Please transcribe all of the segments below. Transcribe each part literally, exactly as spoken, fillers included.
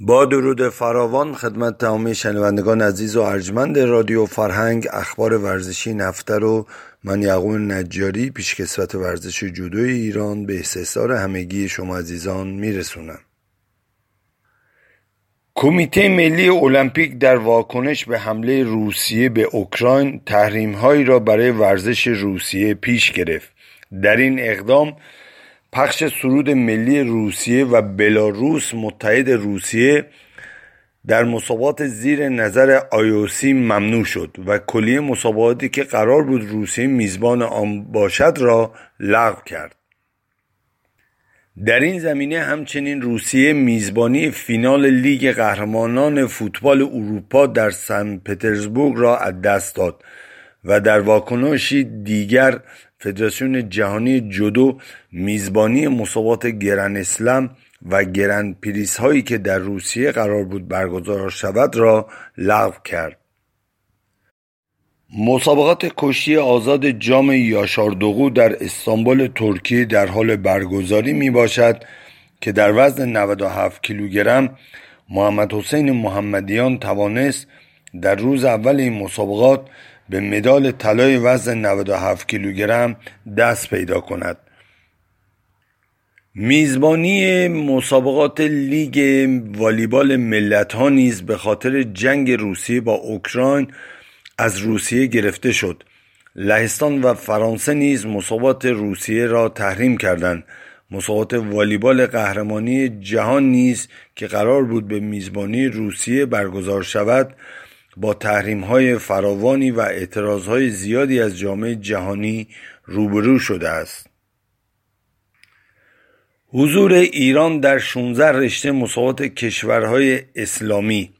با درود فراوان خدمت تمام شنوندگان عزیز و ارجمند رادیو فرهنگ، اخبار ورزشی نفته رو من یعقوب نجارى پیشکسوت ورزش جودوی ایران به استحضار همگی شما عزیزان میرسونم. کمیته ملی المپیک در واکنش به حمله روسیه به اوکراین تحریم‌هایی را برای ورزش روسیه پیش گرفت. در این اقدام پخش سرود ملی روسیه و بلاروس متحد روسیه در مسابقات زیر نظر آی او سی ممنوع شد و کلیه مسابقاتی که قرار بود روسیه میزبان آن باشد را لغو کرد. در این زمینه همچنین روسیه میزبانی فینال لیگ قهرمانان فوتبال اروپا در سن پترزبورگ را از دست داد و در واکنشی دیگر فدراسیون جهانی جودو میزبانی مسابقات گرند اسلم و گرندپریکس هایی که در روسیه قرار بود برگزار شود را لغو کرد. مسابقات کشتی آزاد جام یاشار دوغو در استانبول ترکیه در حال برگزاری می باشد که در وزن نود و هفت کیلوگرم محمدحسین محمدیان توانست در روز اول این مسابقات به مدال طلای وزن نود و هفت کیلوگرم دست پیدا کند. میزبانی مسابقات لیگ والیبال ملت‌ها نیز به خاطر جنگ روسیه با اوکراین از روسیه گرفته شد. لهستان و فرانسه نیز مسابقات روسیه را تحریم کردند. مسابقات والیبال قهرمانی جهان نیز که قرار بود به میزبانی روسیه برگزار شود، با تحریم‌های فراوانی و اعتراض‌های زیادی از جامعه جهانی روبرو شده است. حضور ایران در شانزده رشته مسابقات کشورهای اسلامی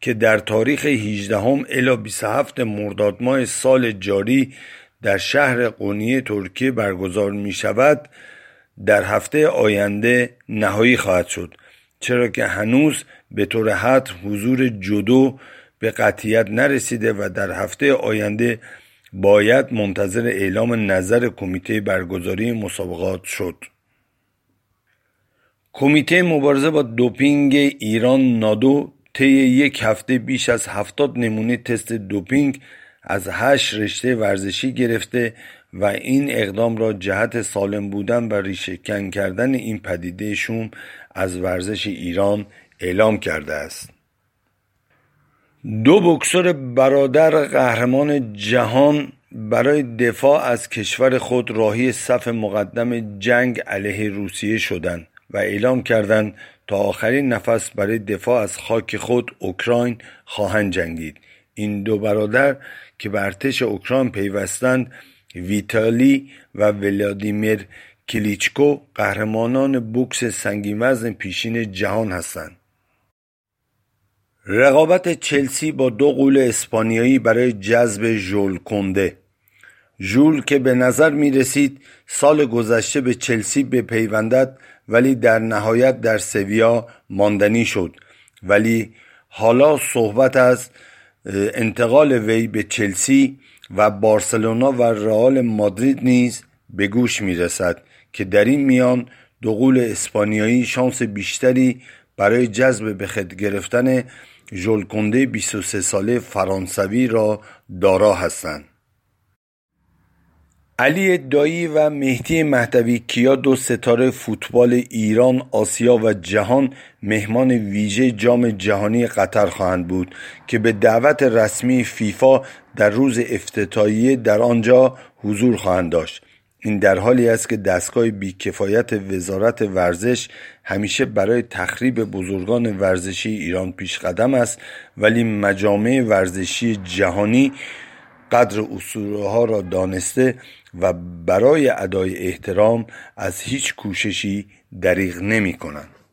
که در تاریخ هجدهم الی بیست و هفتم مرداد ماه سال جاری در شهر قونیه ترکیه برگزار می‌شود، در هفته آینده نهایی خواهد شد، چرا که هنوز به طور حتم حضور جودو به قطعیت نرسیده و در هفته آینده باید منتظر اعلام نظر کمیته برگزاری مسابقات شد. کمیته مبارزه با دوپینگ ایران نادو طی یک هفته بیش از هفتاد نمونه تست دوپینگ از هشت رشته ورزشی گرفته و این اقدام را جهت سالم بودن و ریشه‌کن کردن این پدیده شوم از ورزش ایران اعلام کرده است. دو بوکسور برادر قهرمان جهان برای دفاع از کشور خود راهی صف مقدم جنگ علیه روسیه شدند و اعلام کردند تا آخرین نفس برای دفاع از خاک خود اوکراین خواهند جنگید. این دو برادر که به ارتش اوکراین پیوستند، ویتالی و ولادیمیر کلیچکو، قهرمانان بوکس سنگین وزن پیشین جهان هستند. رقابت چلسی با دو غول اسپانیایی برای جذب ژول کنده. ژول که به نظر می رسید سال گذشته به چلسی بپیوندد، ولی در نهایت در سویا ماندنی شد، ولی حالا صحبت از انتقال وی به چلسی و بارسلونا و رئال مادرید نیز به گوش می رسد که در این میان دو غول اسپانیایی شانس بیشتری برای جذب به خود گرفتن ژول کنده بیست و سه ساله فرانسوی را دارا هستند. علی دایی و مهدی مهدوی کیا، دو ستاره فوتبال ایران، آسیا و جهان، مهمان ویژه جام جهانی قطر خواهند بود که به دعوت رسمی فیفا در روز افتتاحیه در آنجا حضور خواهند داشت. این در حالی است که دستگاه بیکفایت وزارت ورزش همیشه برای تخریب بزرگان ورزشی ایران پیش قدم است، ولی مجامع ورزشی جهانی قدر اصولها را دانسته و برای ادای احترام از هیچ کوششی دریغ نمی کنند.